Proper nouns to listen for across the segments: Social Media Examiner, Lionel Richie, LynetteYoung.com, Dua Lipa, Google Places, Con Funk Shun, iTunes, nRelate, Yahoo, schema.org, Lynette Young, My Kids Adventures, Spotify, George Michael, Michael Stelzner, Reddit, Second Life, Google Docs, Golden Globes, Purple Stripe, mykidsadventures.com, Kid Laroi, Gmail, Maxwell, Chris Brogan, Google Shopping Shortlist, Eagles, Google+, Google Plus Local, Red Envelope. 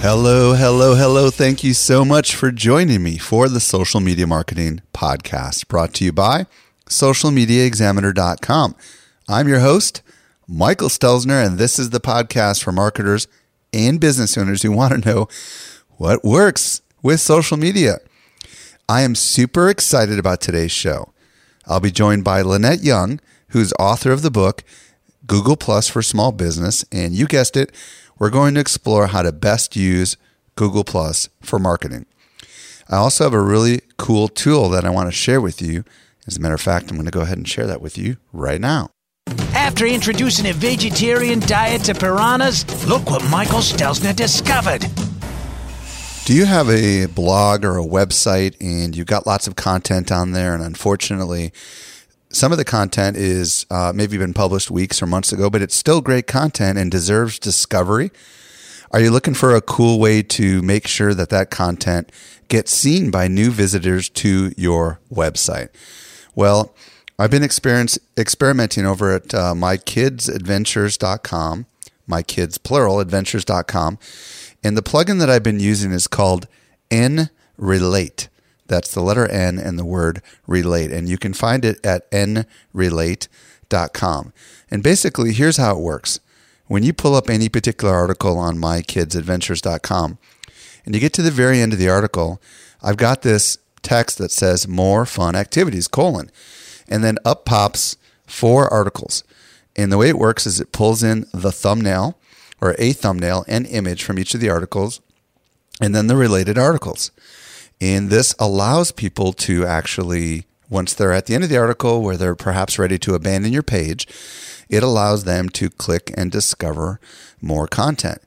Hello, hello, hello. Thank you so much for joining me for the Social Media Marketing Podcast, brought to you by socialmediaexaminer.com. I'm your host, Michael Stelzner, and this is the podcast for marketers and business owners who want to know what works with social media. I am super excited about today's show. I'll be joined by Lynette Young, who's author of the book, Google Plus for Small Business, and you guessed it, we're going to explore how to best use Google Plus for marketing. I also have a really cool tool that I want to share with you. As a matter of fact, I'm going to go ahead and share that with you right now. After introducing a vegetarian diet to piranhas, look what Michael Stelzner discovered. Do you have a blog or a website and you've got lots of content on there, and unfortunately, some of the content is maybe been published weeks or months ago, but it's still great content and deserves discovery? Are you looking for a cool way to make sure that that content gets seen by new visitors to your website? Well, I've been experimenting over at mykidsadventures.com, my kids, plural, adventures.com, and the plugin that I've been using is called nRelate. That's the letter N and the word relate. And you can find it at nRelate.com. And basically, here's how it works. When you pull up any particular article on mykidsadventures.com and you get to the very end of the article, I've got this text that says more fun activities, colon. And then up pops 4 articles. And the way it works is it pulls in the thumbnail or a thumbnail and image from each of the articles and then the related articles. And this allows people to actually, once they're at the end of the article where they're perhaps ready to abandon your page, it allows them to click and discover more content.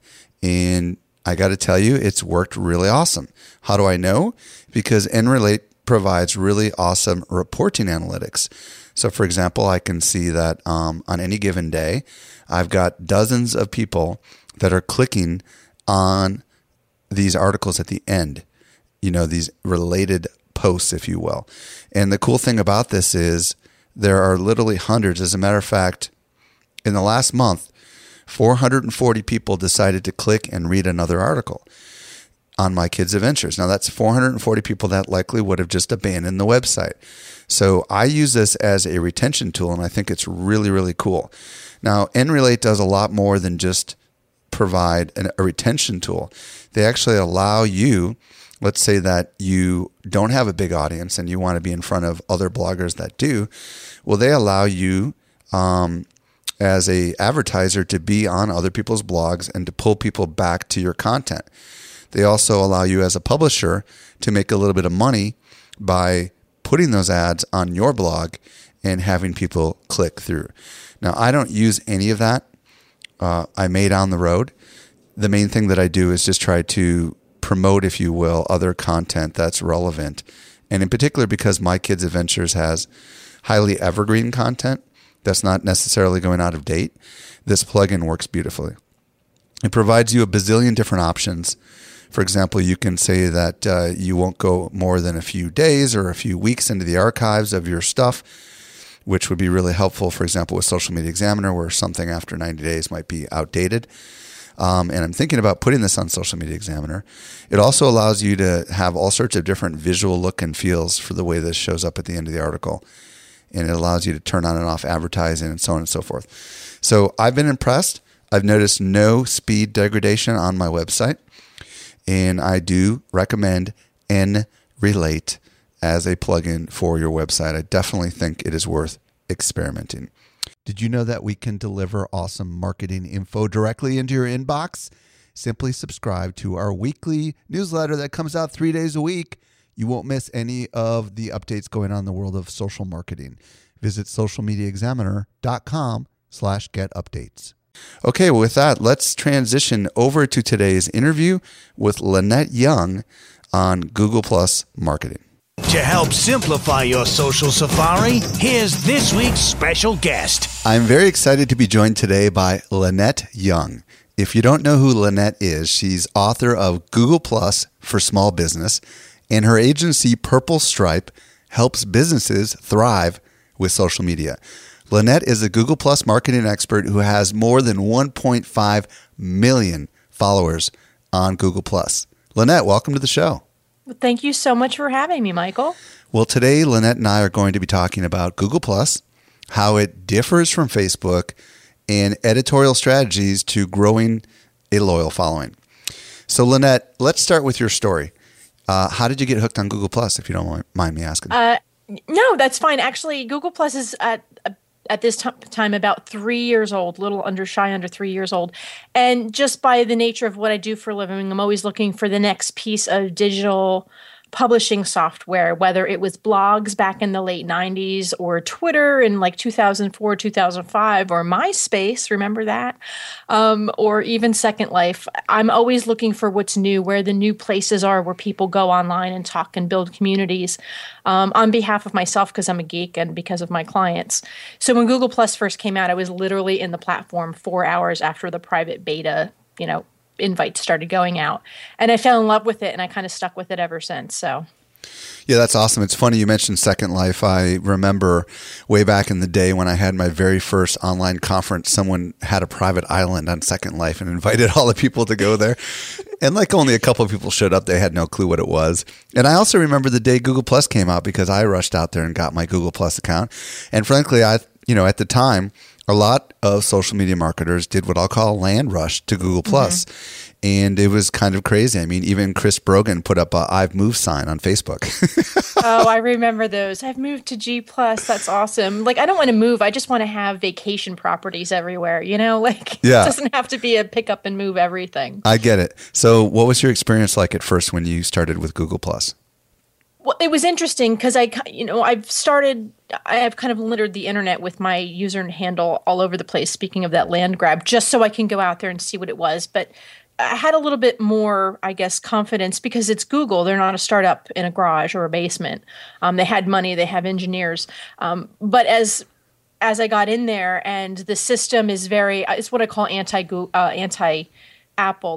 And I got to tell you, it's worked really awesome. How do I know? Because nRelate provides really awesome reporting analytics. So for example, I can see that on any given day, I've got dozens of people that are clicking on these articles at the end. You know, these related posts, if you will. And the cool thing about this is there are literally hundreds. As a matter of fact, in the last month, 440 people decided to click and read another article on My Kids Adventures. Now, that's 440 people that likely would have just abandoned the website. So I use this as a retention tool, and I think it's really, really cool. Now, nRelate does a lot more than just provide a retention tool. They actually allow you... Let's say that you don't have a big audience and you want to be in front of other bloggers that do. Well, they allow you as an advertiser to be on other people's blogs and to pull people back to your content. They also allow you as a publisher to make a little bit of money by putting those ads on your blog and having people click through. Now, I don't use any of that. I made on the road. The main thing that I do is just try to promote, if you will, other content that's relevant. And in particular, because My Kids Adventures has highly evergreen content that's not necessarily going out of date, this plugin works beautifully. It provides you a bazillion different options. For example, you can say that you won't go more than a few days or a few weeks into the archives of your stuff, which would be really helpful, for example, with Social Media Examiner, where something after 90 days might be outdated. And I'm thinking about putting this on Social Media Examiner. It also allows you to have all sorts of different visual look and feels for the way this shows up at the end of the article. And it allows you to turn on and off advertising and so on and so forth. So I've been impressed. I've noticed no speed degradation on my website. And I do recommend nRelate as a plugin for your website. I definitely think it is worth experimenting. Did you know that we can deliver awesome marketing info directly into your inbox? Simply subscribe to our weekly newsletter that comes out 3 days a week. You won't miss any of the updates going on in the world of social marketing. Visit socialmediaexaminer.com/getupdates. Okay, well, with that, let's transition over to today's interview with Lynette Young on Google Plus Marketing. To help simplify your social safari, here's this week's special guest. I'm very excited to be joined today by Lynette Young. If you don't know who Lynette is, she's author of Google Plus for Small Business, and her agency, Purple Stripe, helps businesses thrive with social media. Lynette is a Google Plus marketing expert who has more than 1.5 million followers on Google Plus. Lynette, welcome to the show. Thank you so much for having me, Michael. Well, today, Lynette and I are going to be talking about Google Plus, how it differs from Facebook, and editorial strategies to growing a loyal following. So, Lynette, let's start with your story. How did you get hooked on Google Plus, if you don't mind me asking? No, that's fine. Actually, Google Plus is at this time about 3 years old, shy under 3 years old. And just by the nature of what I do for a living, I'm always looking for the next piece of digital publishing software, whether it was blogs back in the late 90s or Twitter in like 2004, 2005, or MySpace, remember that? Or even Second Life. I'm always looking for what's new, where the new places are, where people go online and talk and build communities on behalf of myself because I'm a geek and because of my clients. So when Google Plus first came out, I was literally in the platform 4 hours after the private beta, invites started going out. And I fell in love with it and I kind of stuck with it ever since. So, yeah, that's awesome. It's funny you mentioned Second Life. I remember way back in the day when I had my very first online conference, someone had a private island on Second Life and invited all the people to go there. And like only a couple of people showed up. They had no clue what it was. And I also remember the day Google Plus came out because I rushed out there and got my Google Plus account. And frankly, I at the time, a lot of social media marketers did what I'll call a land rush to Google Plus, and it was kind of crazy. I mean, even Chris Brogan put up a "I've moved" sign on Facebook. Oh, I remember those. I've moved to G Plus. That's awesome. Like, I don't want to move. I just want to have vacation properties everywhere. It doesn't have to be a pick up and move everything. I get it. So, what was your experience like at first when you started with Google Plus? Well, it was interesting because I've kind of littered the internet with my user handle all over the place, speaking of that land grab, just so I can go out there and see what it was. But I had a little bit more, I guess, confidence because it's Google. They're not a startup in a garage or a basement. They had money. They have engineers. But as I got in there, and the system is it's what I call anti-Apple.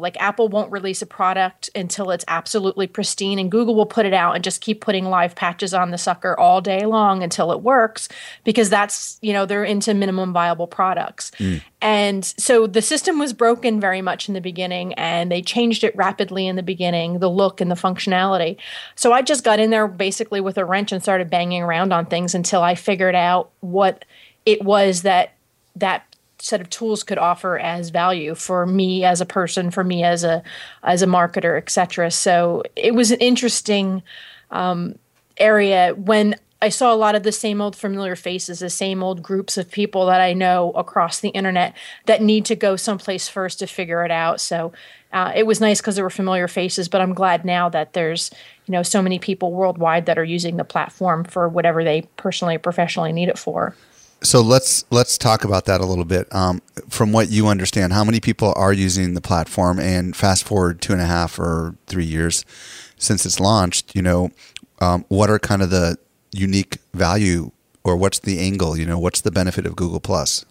Like, Apple won't release a product until it's absolutely pristine, and Google will put it out and just keep putting live patches on the sucker all day long until it works because that's, they're into minimum viable products. Mm. And so the system was broken very much in the beginning, and they changed it rapidly in the beginning, the look and the functionality. So I just got in there basically with a wrench and started banging around on things until I figured out what it was that set of tools could offer as value for me as a person, for me as a marketer, et cetera. So it was an interesting area when I saw a lot of the same old familiar faces, the same old groups of people that I know across the internet that need to go someplace first to figure it out. So it was nice because there were familiar faces, but I'm glad now that there's so many people worldwide that are using the platform for whatever they personally or professionally need it for. So let's talk about that a little bit. From what you understand, how many people are using the platform? And fast forward 2.5 or 3 years since it's launched, what are kind of the unique value, or what's the angle? What's the benefit of Google Plus?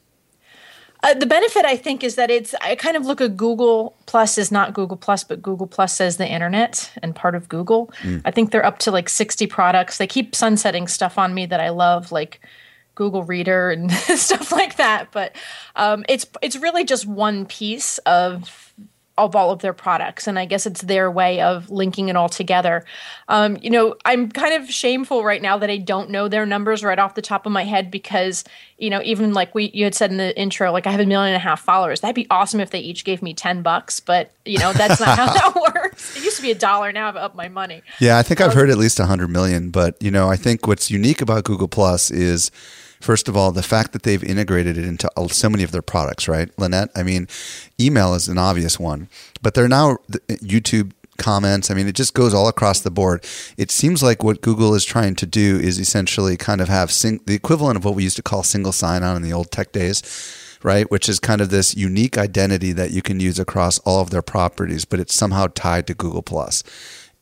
The benefit, I think, is that I kind of look at Google Plus is not Google Plus, but Google Plus says the internet and part of Google. Mm. I think they're up to like 60 products. They keep sunsetting stuff on me that I love, like Google Reader and stuff like that, but it's really just one piece of all of their products, and I guess it's their way of linking it all together. I'm kind of shameful right now that I don't know their numbers right off the top of my head because even like you had said in the intro, like I have 1.5 million followers. That'd be awesome if they each gave me $10, but that's not how that works. It used to be $1. Now I've upped my money. Yeah, I think I've heard at least 100 million, but I think what's unique about Google Plus is First of all, the fact that they've integrated it into so many of their products, right, Lynette? I mean, email is an obvious one, but they're now YouTube comments. I mean, it just goes all across the board. It seems like what Google is trying to do is essentially kind of have the equivalent of what we used to call single sign-on in the old tech days, right? Which is kind of this unique identity that you can use across all of their properties, but it's somehow tied to Google+.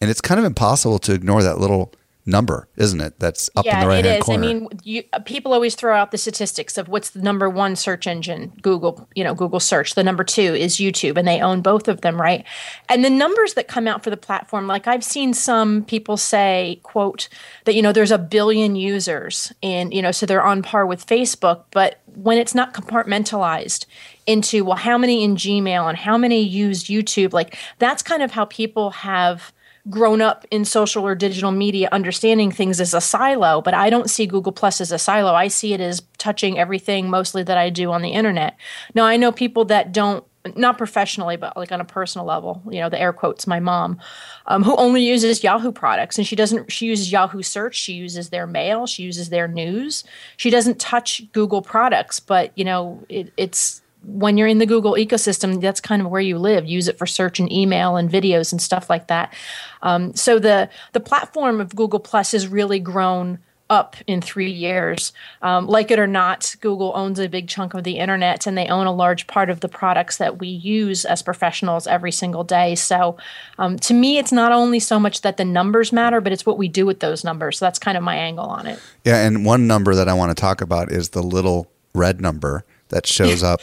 And it's kind of impossible to ignore that little number, isn't it? That's up in the right-hand corner. Yeah, it is. I mean, people always throw out the statistics of what's the number one search engine, Google, you know, Google search. The number two is YouTube, and they own both of them, right? And the numbers that come out for the platform, like I've seen some people say, quote, that, you know, there's 1 billion users and, you know, so they're on par with Facebook, but when it's not compartmentalized into, well, how many in Gmail and how many used YouTube, like that's kind of how people have grown up in social or digital media, understanding things as a silo, but I don't see Google Plus as a silo. I see it as touching everything mostly that I do on the internet. Now, I know people that don't, not professionally, but like on a personal level, you know, the air quotes, my mom, who only uses Yahoo products, and she uses Yahoo search, she uses their mail, she uses their news. She doesn't touch Google products, but, you know, it's when you're in the Google ecosystem, that's kind of where you live. Use it for search and email and videos and stuff like that. So the platform of Google Plus has really grown up in 3 years. Like it or not, Google owns a big chunk of the internet, and they own a large part of the products that we use as professionals every single day. So to me, it's not only so much that the numbers matter, but it's what we do with those numbers. So that's kind of my angle on it. Yeah, and one number that I want to talk about is the little red number that shows up.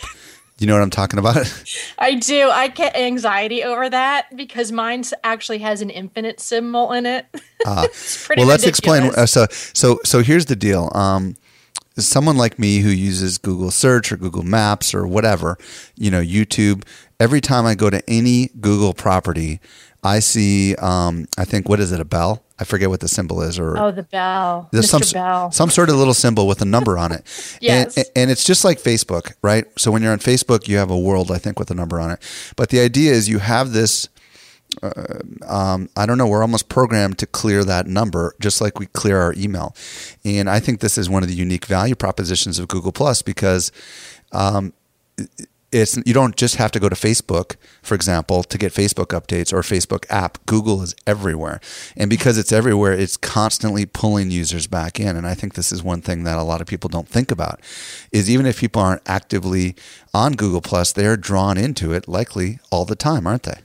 You know what I'm talking about? I do. I get anxiety over that because mine actually has an infinite symbol in it. It's pretty ridiculous. Well, let's explain. So here's the deal. Someone like me who uses Google Search or Google Maps or whatever, you know, YouTube, every time I go to any Google property, I see, I think, what is it, a bell? I forget what the symbol is. Oh, the bell. There's some sort of little symbol with a number on it. Yes. And it's just like Facebook, right? So when you're on Facebook, you have a world, I think, with a number on it. But the idea is you have this, I don't know, we're almost programmed to clear that number, just like we clear our email. And I think this is one of the unique value propositions of Google Plus, because you don't just have to go to Facebook, for example, to get Facebook updates or Facebook app. Google is everywhere. And because it's everywhere, it's constantly pulling users back in. And I think this is one thing that a lot of people don't think about, is even if people aren't actively on Google+, they're drawn into it likely all the time, aren't they?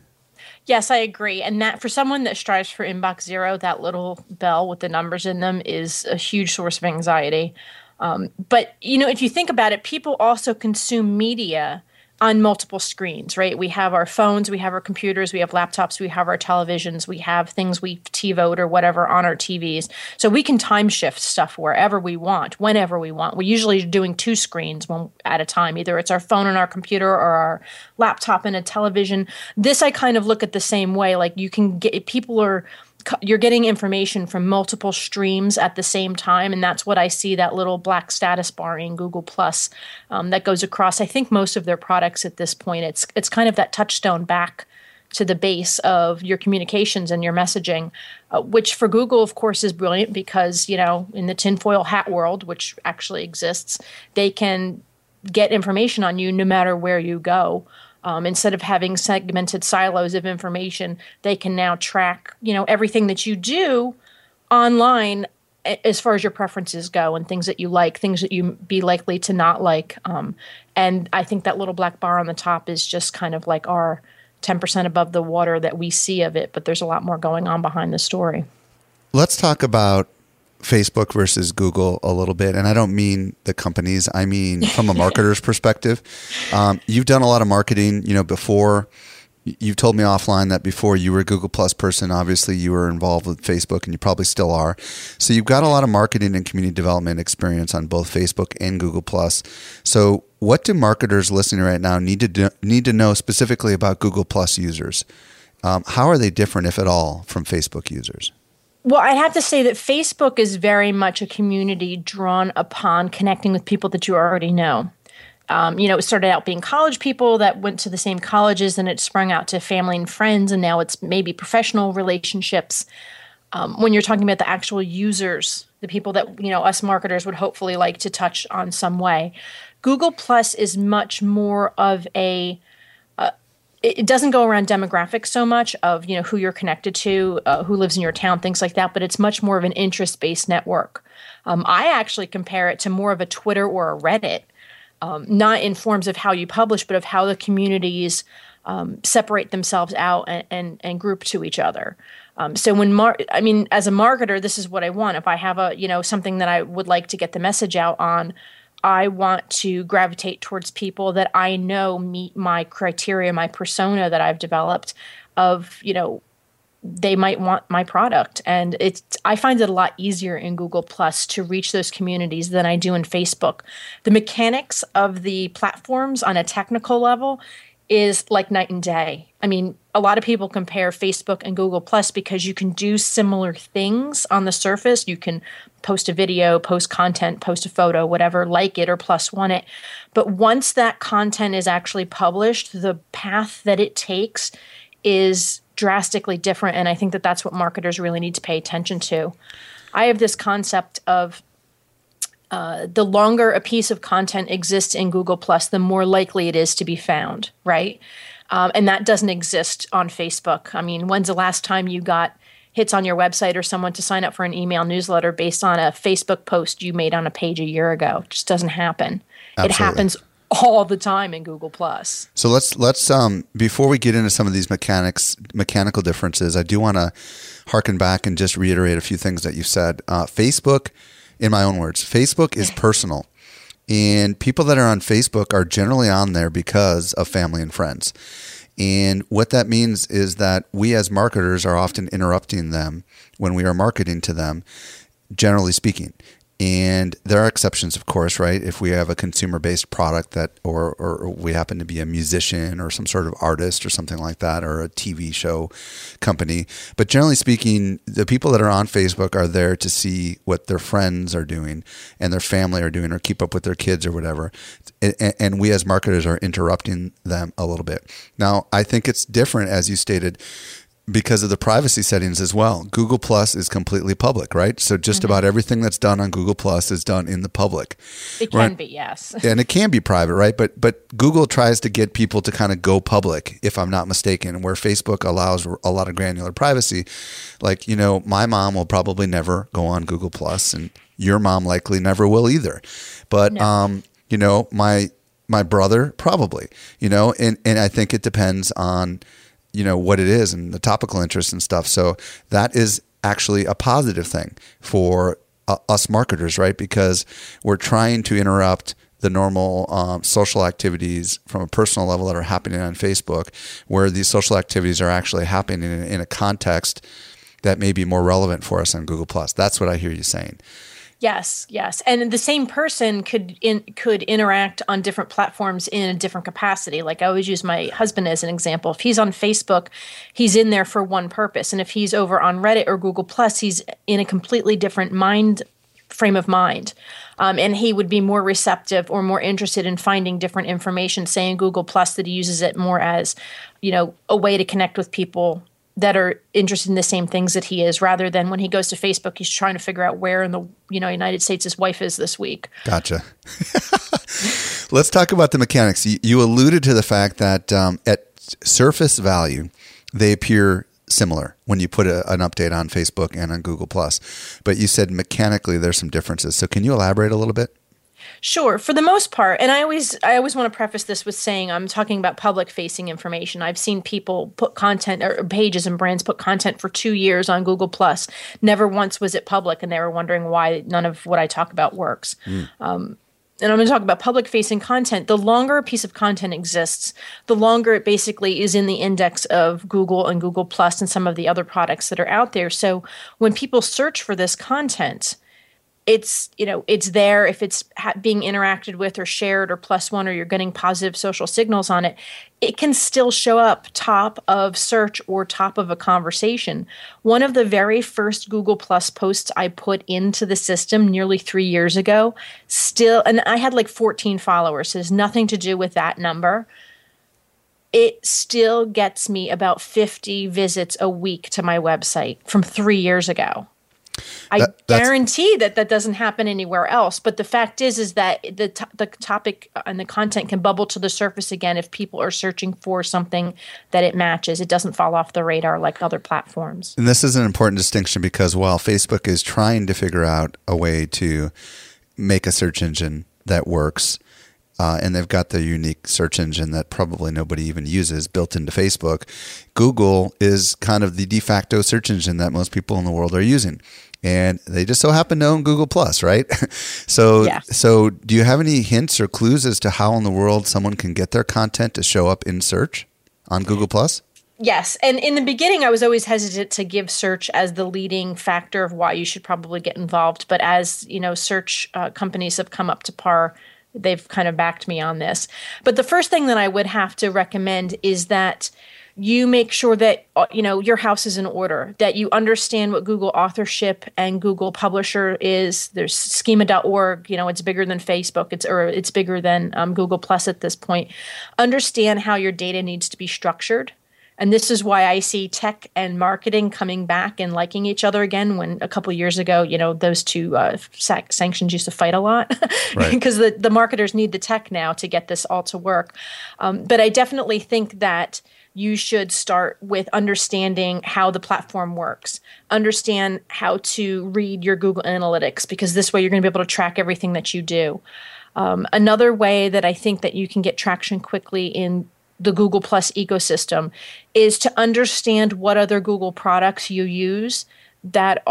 Yes, I agree. And that for someone that strives for inbox zero, that little bell with the numbers in them is a huge source of anxiety. But, you know, if you think about it, people also consume media on multiple screens, right? We have our phones, we have our computers, we have laptops, we have our televisions, we have things we TiVoed or whatever on our TVs. So we can time shift stuff wherever we want, whenever we want. We're usually doing two screens at a time. Either it's our phone and our computer or our laptop and a television. This I kind of look at the same way. Like you can get – you're getting information from multiple streams at the same time, and that's what I see, that little black status bar in Google Plus that goes across, I think, most of their products at this point. It's kind of that touchstone back to the base of your communications and your messaging, which for Google, of course, is brilliant because, you know, in the tinfoil hat world, which actually exists, they can get information on you no matter where you go. Instead of having segmented silos of information, they can now track, you know, everything that you do online as far as your preferences go and things that you like, things that you be likely to not like. And I think that little black bar on the top is just kind of like our 10% above the water that we see of it, but there's a lot more going on behind the story. Let's talk about Facebook versus Google a little bit. And I don't mean the companies, I mean from a marketer's perspective. You've done a lot of marketing, you know, before. You've told me offline that before you were a Google Plus person, obviously you were involved with Facebook and you probably still are. So you've got a lot of marketing and community development experience on both Facebook and Google Plus. So what do marketers listening right now need to know specifically about Google Plus users? How are they different, if at all, from Facebook users? Well, I'd have to say that Facebook is very much a community drawn upon connecting with people that you already know. You know, it started out being college people that went to the same colleges, and it sprung out to family and friends, and now it's maybe professional relationships. When you're talking about the actual users the people that, you know, us marketers would hopefully like to touch on some way. Google Plus is much more of a, it doesn't go around demographics so much of, you know, who you're connected to, who lives in your town, things like that, but it's much more of an interest-based network. I actually compare it to more of a Twitter or a Reddit, not in forms of how you publish, but of how the communities separate themselves out and group to each other. So when, as a marketer, this is what I want. If I have a, you know, something that I would like to get the message out on, I want to gravitate towards people that I know meet my criteria, my persona that I've developed of, you know, they might want my product. And it's, I find it a lot easier in Google Plus to reach those communities than I do in Facebook. The mechanics of the platforms on a technical level is like night and day. I mean, a lot of people compare Facebook and Google Plus because you can do similar things on the surface. You can post a video, post content, post a photo, whatever, like it or plus one it. But once that content is actually published, the path that it takes is drastically different. And I think that that's what marketers really need to pay attention to. I have this concept of the longer a piece of content exists in Google+, the more likely it is to be found, right? And that doesn't exist on Facebook. I mean, when's the last time you got hits on your website or someone to sign up for an email newsletter based on a Facebook post you made on a page a year ago? It just doesn't happen. Absolutely. It happens all the time in Google+. So let's before we get into some of these mechanical differences, I do want to harken back and just reiterate a few things that you said. Facebook, in my own words, Facebook is personal. And people that are on Facebook are generally on there because of family and friends. And what that means is that we as marketers are often interrupting them when we are marketing to them, generally speaking. And there are exceptions, of course, right? If we have a consumer-based product that, or we happen to be a musician or some sort of artist or something like that, or a TV show company. But generally speaking, the people that are on Facebook are there to see what their friends are doing and their family are doing, or keep up with their kids or whatever. And we as marketers are interrupting them a little bit. Now, I think it's different, as you stated, because of the privacy settings as well. Google Plus is completely public, right? So just about everything that's done on Google Plus is done in the public. It can be, yes. And it can be private, right? But Google tries to get people to kind of go public, if I'm not mistaken, where Facebook allows a lot of granular privacy. Like, you know, my mom will probably never go on Google Plus, and your mom likely never will either. But, you know, my brother probably, you know, and I think it depends on, you know, what it is and the topical interest and stuff. So that is actually a positive thing for us marketers, right? Because we're trying to interrupt the normal social activities from a personal level that are happening on Facebook, where these social activities are actually happening in a context that may be more relevant for us on Google+. That's what I hear you saying. Yes, yes. And the same person could interact on different platforms in a different capacity. Like I always use my husband as an example. If he's on Facebook, he's in there for one purpose. And if he's over on Reddit or Google+, he's in a completely different frame of mind. And he would be more receptive or more interested in finding different information, say in Google+, that he uses it more as, you know, a way to connect with people that are interested in the same things that he is, rather than when he goes to Facebook, he's trying to figure out where in the United States his wife is this week. Gotcha. Let's talk about the mechanics. You alluded to the fact that at surface value, they appear similar when you put an update on Facebook and on Google+. But you said mechanically there's some differences. So can you elaborate a little bit? Sure, for the most part. And I always want to preface this with saying I'm talking about public-facing information. I've seen people put content, or pages and brands put content for 2 years on Google+. Never once was it public, and they were wondering why none of what I talk about works. And I'm going to talk about public-facing content. The longer a piece of content exists, the longer it basically is in the index of Google and Google Plus and some of the other products that are out there. So when people search for this content, it's there if it's being interacted with or shared or plus one, or you're getting positive social signals on it, it can still show up top of search or top of a conversation. One of the very first Google Plus posts I put into the system nearly 3 years ago, still, and I had like 14 followers, so there's nothing to do with that number. It still gets me about 50 visits a week to my website from 3 years ago. I guarantee that doesn't happen anywhere else. But the fact is that the topic and the content can bubble to the surface again if people are searching for something that it matches. It doesn't fall off the radar like other platforms. And this is an important distinction because while Facebook is trying to figure out a way to make a search engine that works, and they've got their unique search engine that probably nobody even uses built into Facebook, Google is kind of the de facto search engine that most people in the world are using. And they just so happen to own Google Plus, right? So do you have any hints or clues as to how in the world someone can get their content to show up in search on Google Plus? Yes. And in the beginning, I was always hesitant to give search as the leading factor of why you should probably get involved. But as you know, search companies have come up to par, they've kind of backed me on this. But the first thing that I would have to recommend is that you make sure that you know your house is in order, that you understand what Google Authorship and Google Publisher is. There's schema.org, you know, it's bigger than Facebook, it's bigger than Google Plus at this point. Understand how your data needs to be structured. And this is why I see tech and marketing coming back and liking each other again when a couple of years ago, you know, those two sanctions used to fight a lot because right. the marketers need the tech now to get this all to work. But I definitely think that you should start with understanding how the platform works, understand how to read your Google Analytics, because this way you're going to be able to track everything that you do. Another way that I think that you can get traction quickly in the Google Plus ecosystem is to understand what other Google products you use that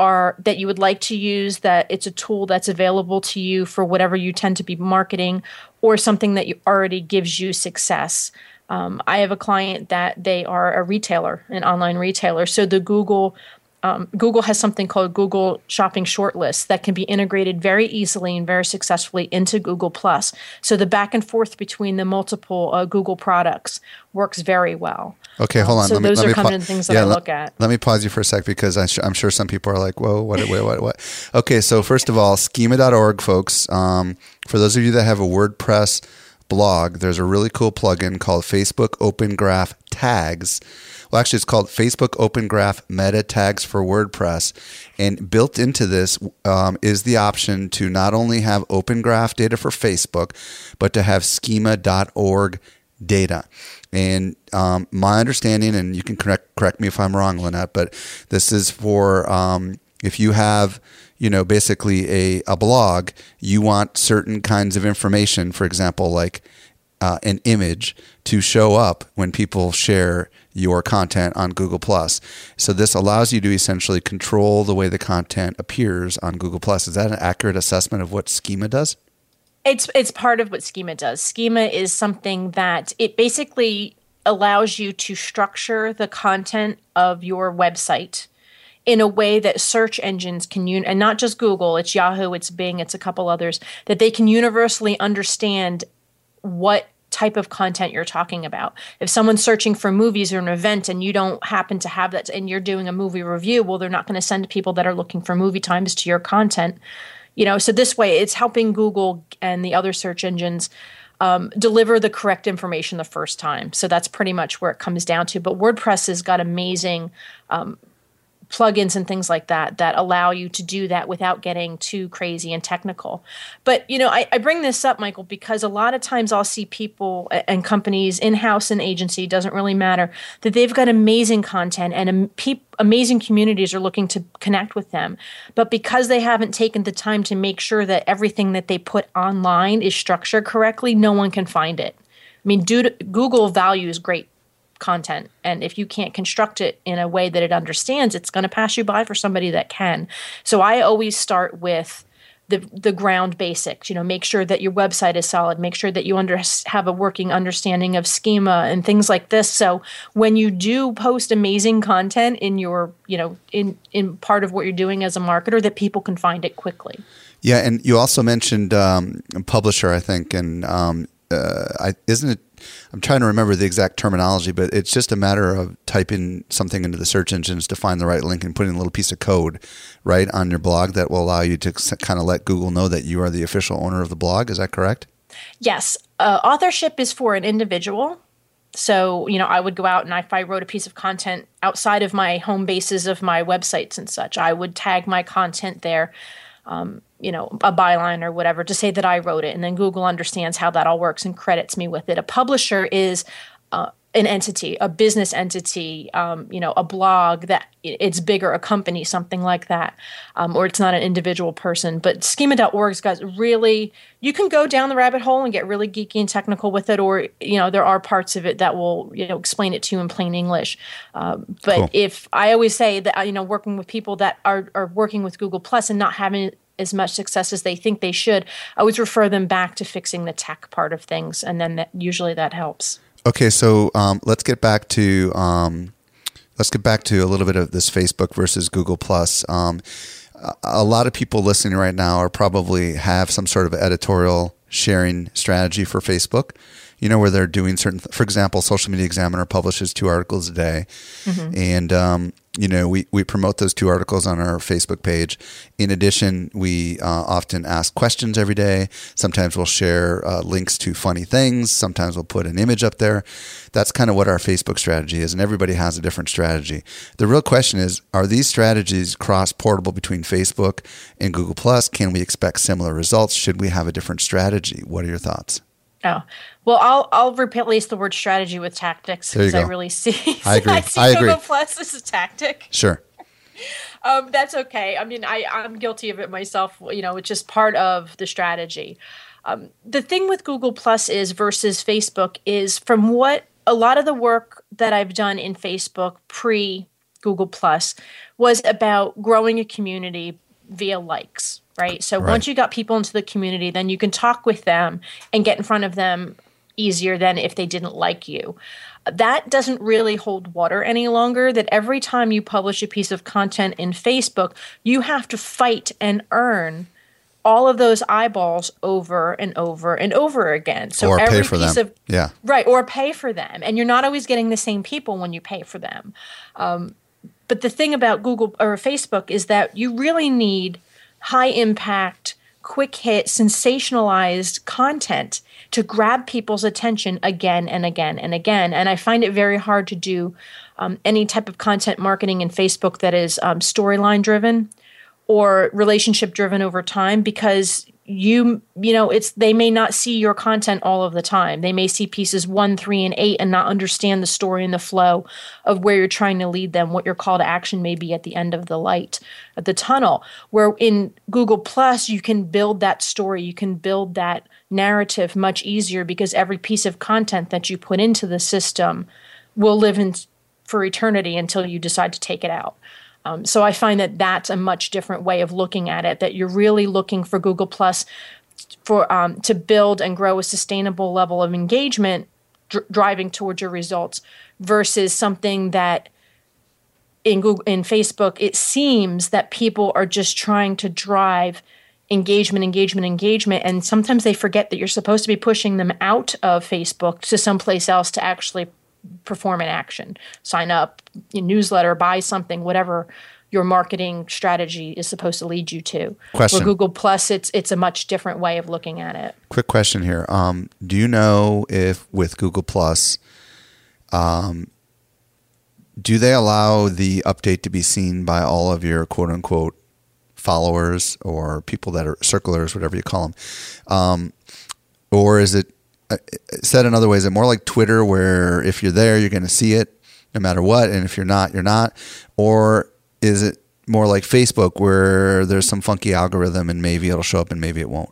you would like to use, that it's a tool that's available to you for whatever you tend to be marketing or something that you already gives you success. I have a client that they are a retailer, an online retailer. So the Google has something called Google Shopping Shortlist that can be integrated very easily and very successfully into Google+. So the back and forth between the multiple Google products works very well. Okay, hold on. So those are kind of things that I look at. Let me pause you for a sec because I'm sure some people are like, whoa, what? Okay, so first of all, schema.org, folks. For those of you that have a WordPress blog, there's a really cool plugin called Facebook Open Graph Tags. Well, actually, it's called Facebook Open Graph Meta Tags for WordPress. And built into this is the option to not only have Open Graph data for Facebook, but to have schema.org data. And my understanding, and you can correct me if I'm wrong, Lynette, but this is for if you have, you know, basically a blog, you want certain kinds of information, for example, like an image to show up when people share your content on Google+. So this allows you to essentially control the way the content appears on Google+. Is that an accurate assessment of what Schema does? It's part of what Schema does. Schema is something that it basically allows you to structure the content of your website in a way that search engines can, and not just Google, it's Yahoo, it's Bing, it's a couple others, that they can universally understand what type of content you're talking about. If someone's searching for movies or an event and you don't happen to have that and you're doing a movie review, well, they're not going to send people that are looking for movie times to your content. You know, so this way it's helping Google and the other search engines deliver the correct information the first time. So that's pretty much where it comes down to. But WordPress has got amazing plugins and things like that that allow you to do that without getting too crazy and technical. But, you know, I bring this up, Michael, because a lot of times I'll see people and companies in-house and agency, doesn't really matter, that they've got amazing content and amazing communities are looking to connect with them. But because they haven't taken the time to make sure that everything that they put online is structured correctly, no one can find it. I mean, Google values great content. And if you can't construct it in a way that it understands, it's going to pass you by for somebody that can. So I always start with the ground basics, you know, make sure that your website is solid, make sure that you have a working understanding of schema and things like this. So when you do post amazing content in your, you know, in part of what you're doing as a marketer, that people can find it quickly. Yeah. And you also mentioned publisher, I think, and isn't it, I'm trying to remember the exact terminology, but it's just a matter of typing something into the search engines to find the right link and putting a little piece of code right on your blog that will allow you to kind of let Google know that you are the official owner of the blog. Is that correct? Yes. Authorship is for an individual. So, you know, I would go out and if I wrote a piece of content outside of my home bases of my websites and such, I would tag my content there, you know, a byline or whatever to say that I wrote it. And then Google understands how that all works and credits me with it. A publisher is an entity, a business entity, you know, a blog that it's bigger, a company, something like that, or it's not an individual person. But schema.org's got really, you can go down the rabbit hole and get really geeky and technical with it, or, you know, there are parts of it that will, you know, explain it to you in plain English. But cool. If I always say that, you know, working with people that are working with Google Plus and not having as much success as they think they should, I always refer them back to fixing the tech part of things. And then that, usually that helps. Okay. So, let's get back to a little bit of this Facebook versus Google Plus. A lot of people listening right now are probably have some sort of editorial sharing strategy for Facebook, you know, where they're doing certain, for example, Social Media Examiner publishes 2 articles a day. Mm-hmm. And, you know, we promote those 2 articles on our Facebook page. In addition, we often ask questions every day. Sometimes we'll share links to funny things. Sometimes we'll put an image up there. That's kind of what our Facebook strategy is, and everybody has a different strategy. The real question is, are these strategies cross-portable between Facebook and Google+? Can we expect similar results? Should we have a different strategy? What are your thoughts? Oh, well, I'll replace the word strategy with tactics because I really see. I agree. I see Google Plus as a tactic. Sure. That's okay. I mean, I'm guilty of it myself. You know, it's just part of the strategy. The thing with Google Plus is versus Facebook is from what a lot of the work that I've done in Facebook pre-Google Plus was about growing a community via likes. Right. So once you got people into the community, then you can talk with them and get in front of them easier than if they didn't like you. That doesn't really hold water any longer, that every time you publish a piece of content in Facebook, you have to fight and earn all of those eyeballs over and over and over again. So or every pay for piece them. Of yeah. Right. Or pay for them. And you're not always getting the same people when you pay for them. But the thing about Google or Facebook is that you really need high-impact, quick-hit, sensationalized content to grab people's attention again and again and again. And I find it very hard to do any type of content marketing in Facebook that is storyline-driven or relationship-driven over time because you know, it's they may not see your content all of the time. They may see pieces 1, 3, and 8 and not understand the story and the flow of where you're trying to lead them, what your call to action may be at the end of the light, at the tunnel. Where in Google Plus, you can build that story, you can build that narrative much easier because every piece of content that you put into the system will live in for eternity until you decide to take it out. So I find that that's a much different way of looking at it, that you're really looking for Google Plus for to build and grow a sustainable level of engagement driving towards your results versus something that in Google, in Facebook, it seems that people are just trying to drive engagement. And sometimes they forget that you're supposed to be pushing them out of Facebook to someplace else to actually perform an action, sign up, your newsletter, buy something, whatever your marketing strategy is supposed to lead you to. Question. For Google Plus, it's a much different way of looking at it. Quick question here. Do you know if with Google Plus, do they allow the update to be seen by all of your quote unquote followers or people that are circlers, whatever you call them? Or is it, said another way, is it more like Twitter where if you're there, you're going to see it no matter what, and if you're not, you're not? Or is it more like Facebook where there's some funky algorithm and maybe it'll show up and maybe it won't?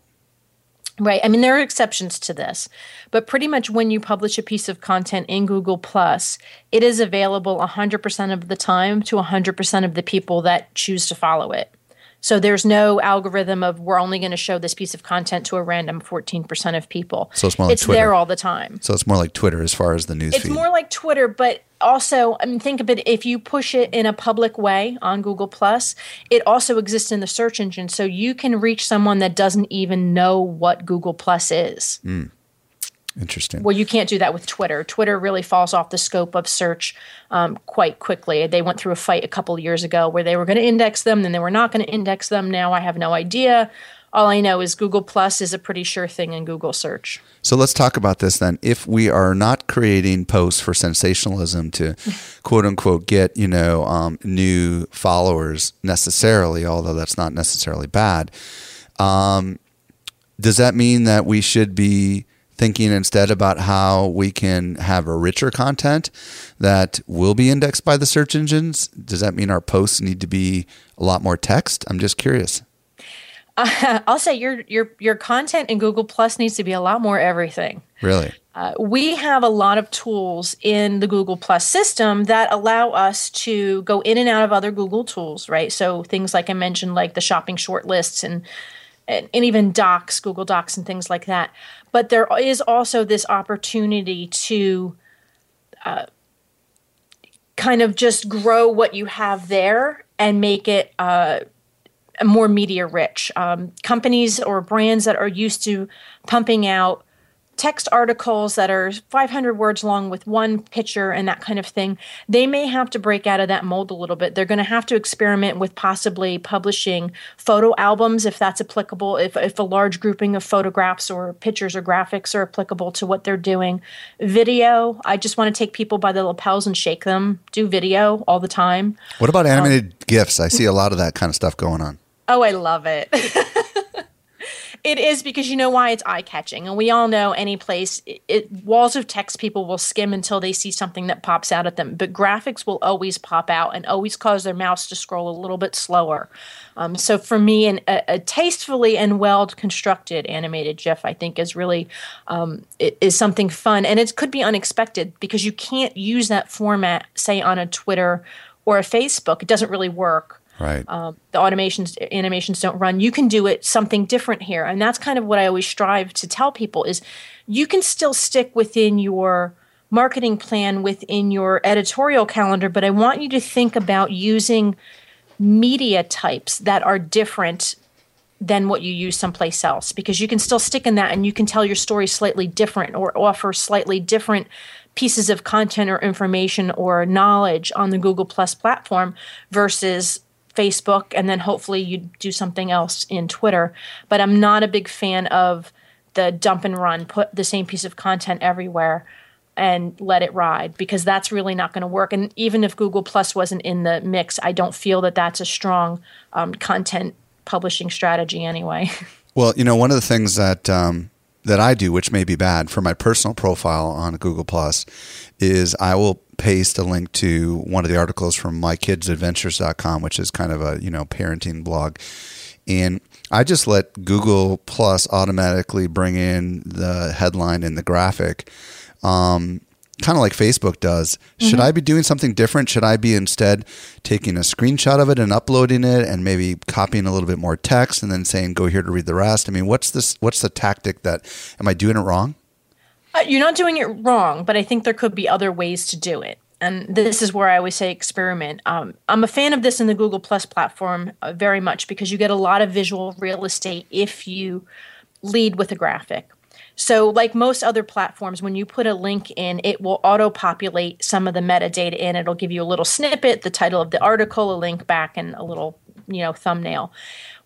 Right. I mean, there are exceptions to this, but pretty much when you publish a piece of content in Google+, it is available 100% of the time to 100% of the people that choose to follow it. So there's no algorithm of we're only going to show this piece of content to a random 14% of people. So it's more like it's Twitter. There all the time. So it's more like Twitter as far as the news feed. It's more like Twitter, but also, I mean, think of it, if you push it in a public way on Google+, it also exists in the search engine. So you can reach someone that doesn't even know what Google+ is. Mm. Interesting. Well, you can't do that with Twitter. Twitter really falls off the scope of search quite quickly. They went through a fight a couple of years ago where they were going to index them, then they were not going to index them. Now I have no idea. all I know is Google Plus is a pretty sure thing in Google search. So let's talk about this then. If we are not creating posts for sensationalism to quote unquote get, new followers necessarily, although that's not necessarily bad, does that mean that we should be thinking instead about how we can have a richer content that will be indexed by the search engines? Does that mean our posts need to be a lot more text? I'm just curious. I'll say your content in Google Plus needs to be a lot more everything. Really? We have a lot of tools in the Google Plus system that allow us to go in and out of other Google tools, right? So things like I mentioned, like the shopping shortlists and even Docs, Google Docs and things like that. But there is also this opportunity to kind of just grow what you have there and make it more media rich. Companies or brands that are used to pumping out text articles that are 500 words long with one picture and that kind of thing, they may have to break out of that mold a little bit. They're going to have to experiment with possibly publishing photo albums if that's applicable, if a large grouping of photographs or pictures or graphics are applicable to what they're doing. Video, I just want to take people by the lapels and shake them, do video all the time. What about animated GIFs? I see a lot of that kind of stuff going on. Oh, I love it. It is, because you know why? It's eye-catching. And we all know any place, walls of text people will skim until they see something that pops out at them. But graphics will always pop out and always cause their mouse to scroll a little bit slower. So for me, a tastefully and well-constructed animated GIF, I think, is really is something fun. And it could be unexpected because you can't use that format, say, on a Twitter or a Facebook. It doesn't really work. Right. The animations don't run. You can do it something different here. And that's kind of what I always strive to tell people is you can still stick within your marketing plan, within your editorial calendar, but I want you to think about using media types that are different than what you use someplace else, because you can still stick in that and you can tell your story slightly different or offer slightly different pieces of content or information or knowledge on the Google Plus platform versus Facebook, and then hopefully you do something else in Twitter. But I'm not a big fan of the dump and run, put the same piece of content everywhere and let it ride, because that's really not going to work. And even if Google Plus wasn't in the mix, I don't feel that that's a strong content publishing strategy anyway. Well, one of the things that that I do, which may be bad for my personal profile on Google Plus, is I will paste a link to one of the articles from mykidsadventures.com, which is kind of a, parenting blog. And I just let Google Plus automatically bring in the headline and the graphic, kind of like Facebook does. Mm-hmm. Should I be doing something different? Should I be instead taking a screenshot of it and uploading it and maybe copying a little bit more text and then saying, go here to read the rest? I mean, what's the tactic that, am I doing it wrong? You're not doing it wrong, but I think there could be other ways to do it. And this is where I always say experiment. I'm a fan of this in the Google Plus platform very much, because you get a lot of visual real estate if you lead with a graphic. So like most other platforms, when you put a link in, it will auto-populate some of the metadata in. It'll give you a little snippet, the title of the article, a link back, and a little, thumbnail.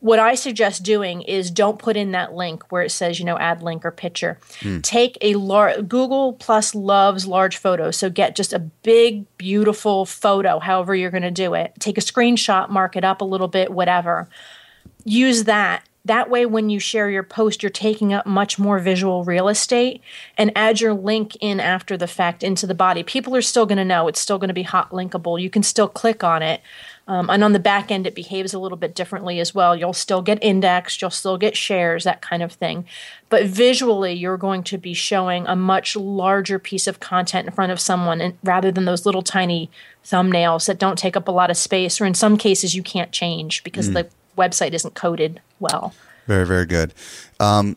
What I suggest doing is don't put in that link where it says, add link or picture. Take a large – Google Plus loves large photos, so get just a big, beautiful photo, however you're going to do it. Take a screenshot, mark it up a little bit, whatever. Use that. That way, when you share your post, you're taking up much more visual real estate, and add your link in after the fact into the body. People are still going to know. It's still going to be hot linkable. You can still click on it. And on the back end, it behaves a little bit differently as well. You'll still get indexed. You'll still get shares, that kind of thing. But visually, you're going to be showing a much larger piece of content in front of someone, and rather than those little tiny thumbnails that don't take up a lot of space, or in some cases, you can't change because the website isn't coded well. Very, very good. Are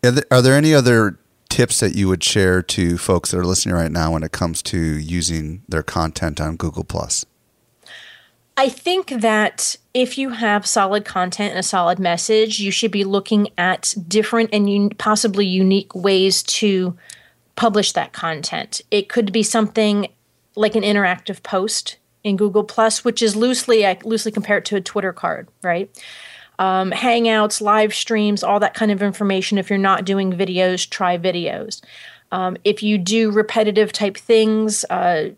there any other tips that you would share to folks that are listening right now when it comes to using their content on Google+? I think that if you have solid content and a solid message, you should be looking at different and possibly unique ways to publish that content. It could be something like an interactive post in Google+, which is loosely compared to a Twitter card, right? Hangouts, live streams, all that kind of information. If you're not doing videos, try videos. If you do repetitive type things, I've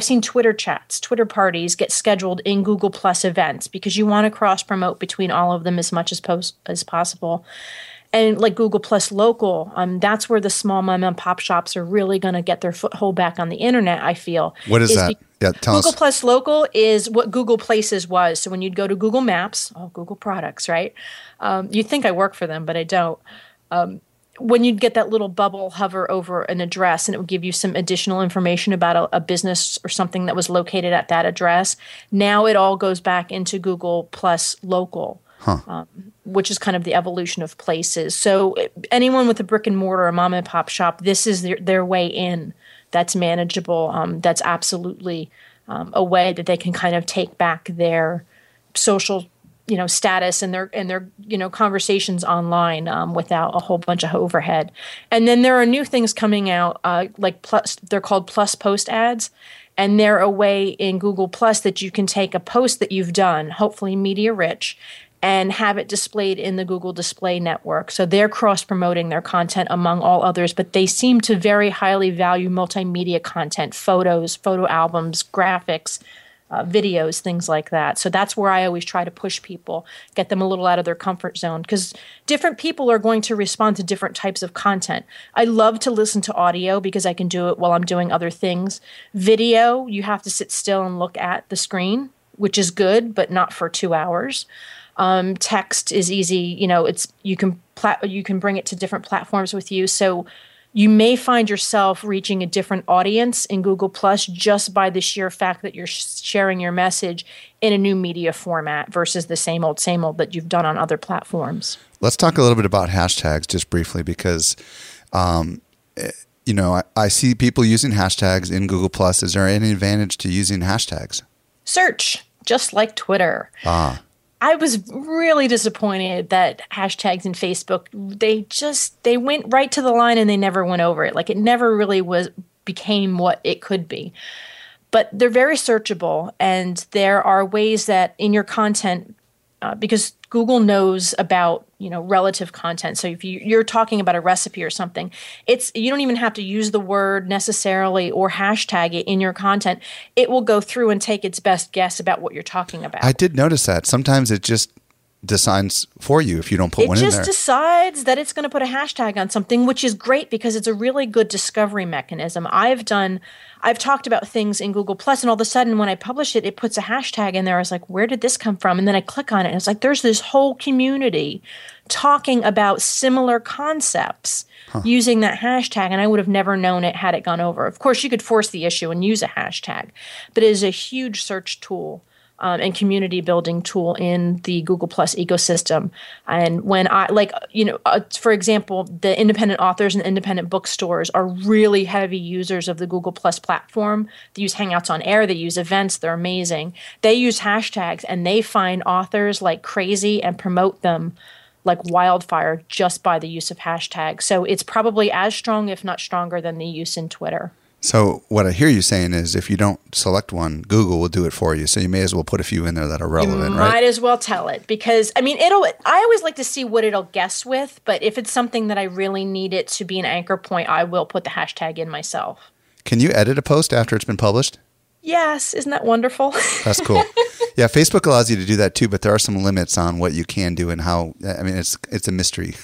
seen Twitter chats, Twitter parties get scheduled in Google Plus events because you want to cross promote between all of them as much as possible. And like Google Plus Local, that's where the small mom and pop shops are really going to get their foothold back on the internet, I feel. What is that? Yeah, Google Plus Local is what Google Places was. So when you'd go to Google Maps, Google products, right? You'd think I work for them, but I don't. When you'd get that little bubble hover over an address and it would give you some additional information about a business or something that was located at that address, now it all goes back into Google Plus Local. Huh. Which is kind of the evolution of Places. So anyone with a brick and mortar, a mom and pop shop, this is their way in. That's manageable. That's absolutely a way that they can kind of take back their social, status and their conversations online without a whole bunch of overhead. And then there are new things coming out, like plus, they're called Plus Post Ads. And they're a way in Google Plus that you can take a post that you've done, hopefully media rich, and have it displayed in the Google Display Network. So they're cross-promoting their content among all others, but they seem to very highly value multimedia content, photos, photo albums, graphics, videos, things like that. So that's where I always try to push people, get them a little out of their comfort zone, because different people are going to respond to different types of content. I love to listen to audio because I can do it while I'm doing other things. Video, you have to sit still and look at the screen, which is good, but not for 2 hours. Text is easy, you can bring it to different platforms with you. So you may find yourself reaching a different audience in Google Plus just by the sheer fact that you're sharing your message in a new media format versus the same old that you've done on other platforms. Let's talk a little bit about hashtags just briefly, because I see people using hashtags in Google Plus. Is there any advantage to using hashtags? Search, just like Twitter. I was really disappointed that hashtags in Facebook, they went right to the line and they never went over it. Like it never really became what it could be. But they're very searchable, and there are ways that in your content, because Google knows about, relative content. So if you're talking about a recipe or something, you don't even have to use the word necessarily or hashtag it in your content. It will go through and take its best guess about what you're talking about. I did notice that. Sometimes it just decides for you if you don't put one in there. It just decides that it's going to put a hashtag on something, which is great because it's a really good discovery mechanism. I've talked about things in Google Plus, and all of a sudden when I publish it, it puts a hashtag in there. I was like, where did this come from? And then I click on it, and it's like, there's this whole community talking about similar concepts using that hashtag, and I would have never known it had it gone over. Of course, you could force the issue and use a hashtag, but it is a huge search tool and community building tool in the Google Plus ecosystem. And when for example, the independent authors and independent bookstores are really heavy users of the Google Plus platform. They use Hangouts on Air. They use events. They're amazing. They use hashtags, and they find authors like crazy and promote them like wildfire just by the use of hashtags. So it's probably as strong, if not stronger, than the use in Twitter. So what I hear you saying is if you don't select one, Google will do it for you. So you may as well put a few in there that are relevant, right? You might as well tell it, because, I always like to see what it'll guess with. But if it's something that I really need it to be an anchor point, I will put the hashtag in myself. Can you edit a post after it's been published? Yes. Isn't that wonderful? That's cool. Yeah, Facebook allows you to do that too, but there are some limits on what you can do and how. I mean, it's a mystery.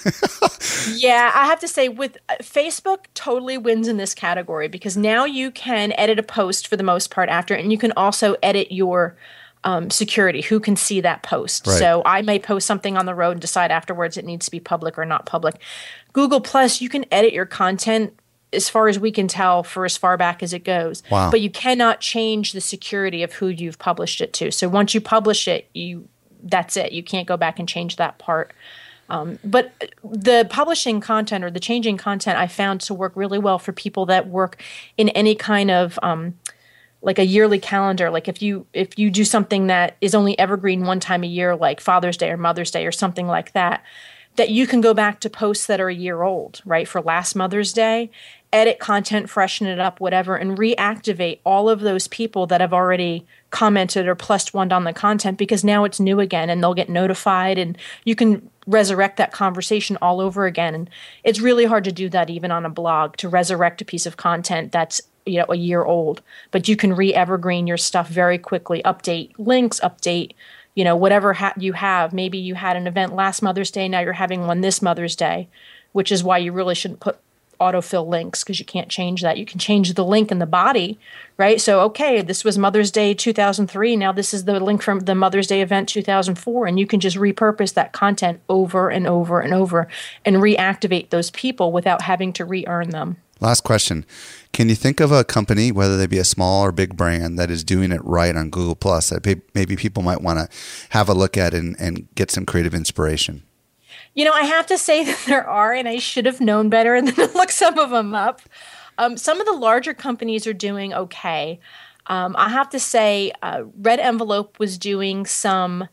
Yeah, I have to say with Facebook totally wins in this category, because now you can edit a post for the most part after, and you can also edit your security, who can see that post. Right. So I may post something on the road and decide afterwards it needs to be public or not public. Google Plus, you can edit your content as far as we can tell, for as far back as it goes. Wow. But you cannot change the security of who you've published it to. So once you publish it, that's it. You can't go back and change that part. But the publishing content or the changing content I found to work really well for people that work in any kind of like a yearly calendar. Like if you do something that is only evergreen one time a year, like Father's Day or Mother's Day or something like that, that you can go back to posts that are a year old, right, for last Mother's Day. edit content, freshen it up, whatever, and reactivate all of those people that have already commented or plus one on the content, because now it's new again and they'll get notified and you can resurrect that conversation all over again. And it's really hard to do that even on a blog, to resurrect a piece of content that's, you know, a year old, but you can re-evergreen your stuff very quickly, update links, update, you know, whatever you have. Maybe you had an event last Mother's Day, now you're having one this Mother's Day, which is why you really shouldn't put autofill links, because you can't change that. You can change the link in the body, right? So, okay, this was Mother's Day 2003. Now this is the link from the Mother's Day event 2004. And you can just repurpose that content over and over and over and reactivate those people without having to re-earn them. Last question. Can you think of a company, whether they be a small or big brand, that is doing it right on Google Plus that maybe people might want to have a look at and get some creative inspiration? You know, I have to say that there are, and I should have known better than to look some of them up. Some of the larger companies are doing okay. I have to say Red Envelope was doing some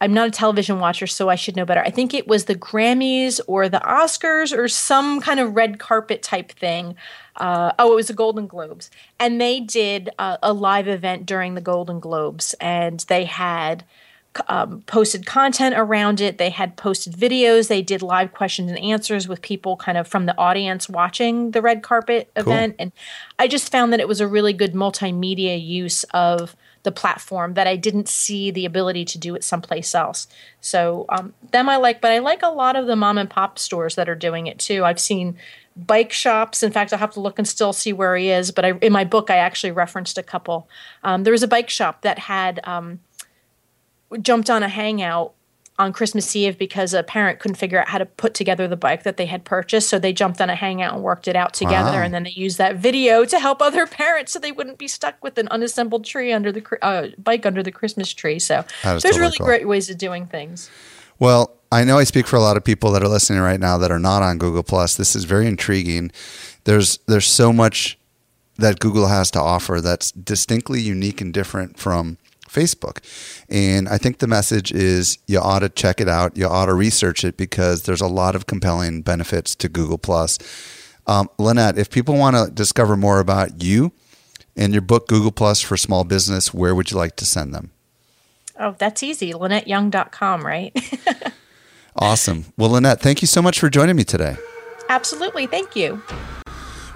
I'm not a television watcher, so I should know better. I think it was the Grammys or the Oscars or some kind of red carpet type thing. It was the Golden Globes. And they did a live event during the Golden Globes, and they had posted content around it. They had posted videos. They did live questions and answers with people kind of from the audience watching the red carpet event. And I just found that it was a really good multimedia use of the platform that I didn't see the ability to do it someplace else. So them I like, but I like a lot of the mom and pop stores that are doing it too. I've seen bike shops. In fact, I'll have to look and still see where he is, but in my book, I actually referenced a couple. There was a bike shop that had jumped on a Hangout on Christmas Eve because a parent couldn't figure out how to put together the bike that they had purchased. So they jumped on a Hangout and worked it out together. Wow. And then they used that video to help other parents so they wouldn't be stuck with an unassembled tree under the bike under the Christmas tree. So there's totally really cool. Great ways of doing things. Well, I know I speak for a lot of people that are listening right now that are not on Google+. This is very intriguing. There's so much that Google has to offer that's distinctly unique and different from Facebook. And I think the message is you ought to check it out. You ought to research it because there's a lot of compelling benefits to Google+. Lynette, if people want to discover more about you and your book, Google+ for Small Business, where would you like to send them? Oh, that's easy. LynetteYoung.com, right? Awesome. Well, Lynette, thank you so much for joining me today. Absolutely. Thank you.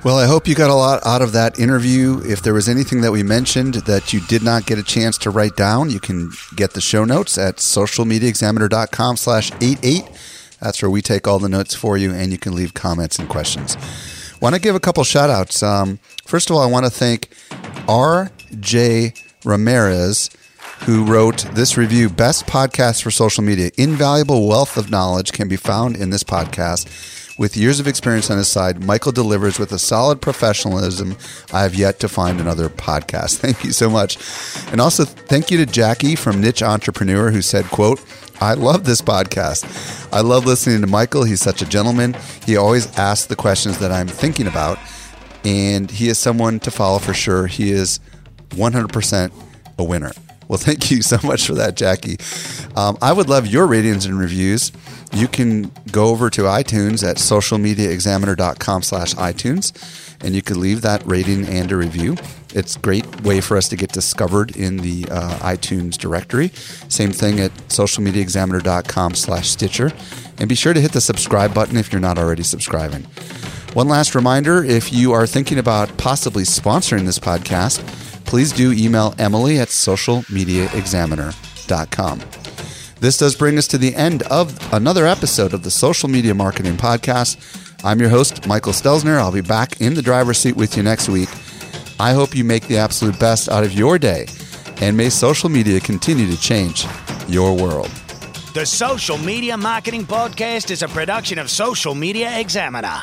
Well, I hope you got a lot out of that interview. If there was anything that we mentioned that you did not get a chance to write down, you can get the show notes at socialmediaexaminer.com/88. That's where we take all the notes for you, and you can leave comments and questions. Want to give a couple shout outs. First of all, I want to thank R.J. Ramirez, who wrote this review, Best Podcast for Social Media. Invaluable wealth of knowledge can be found in this podcast. With years of experience on his side, Michael delivers with a solid professionalism I have yet to find another podcast. Thank you so much. And also thank you to Jackie from Niche Entrepreneur, who said, quote, I love this podcast. I love listening to Michael. He's such a gentleman. He always asks the questions that I'm thinking about, and he is someone to follow for sure. He is 100% a winner. Well, thank you so much for that, Jackie. I would love your ratings and reviews. You can go over to iTunes at socialmediaexaminer.com/iTunes, and you can leave that rating and a review. It's a great way for us to get discovered in the iTunes directory. Same thing at socialmediaexaminer.com/Stitcher. And be sure to hit the subscribe button if you're not already subscribing. One last reminder, if you are thinking about possibly sponsoring this podcast, please do email Emily at socialmediaexaminer.com. This does bring us to the end of another episode of the Social Media Marketing Podcast. I'm your host, Michael Stelzner. I'll be back in the driver's seat with you next week. I hope you make the absolute best out of your day, and may social media continue to change your world. The Social Media Marketing Podcast is a production of Social Media Examiner.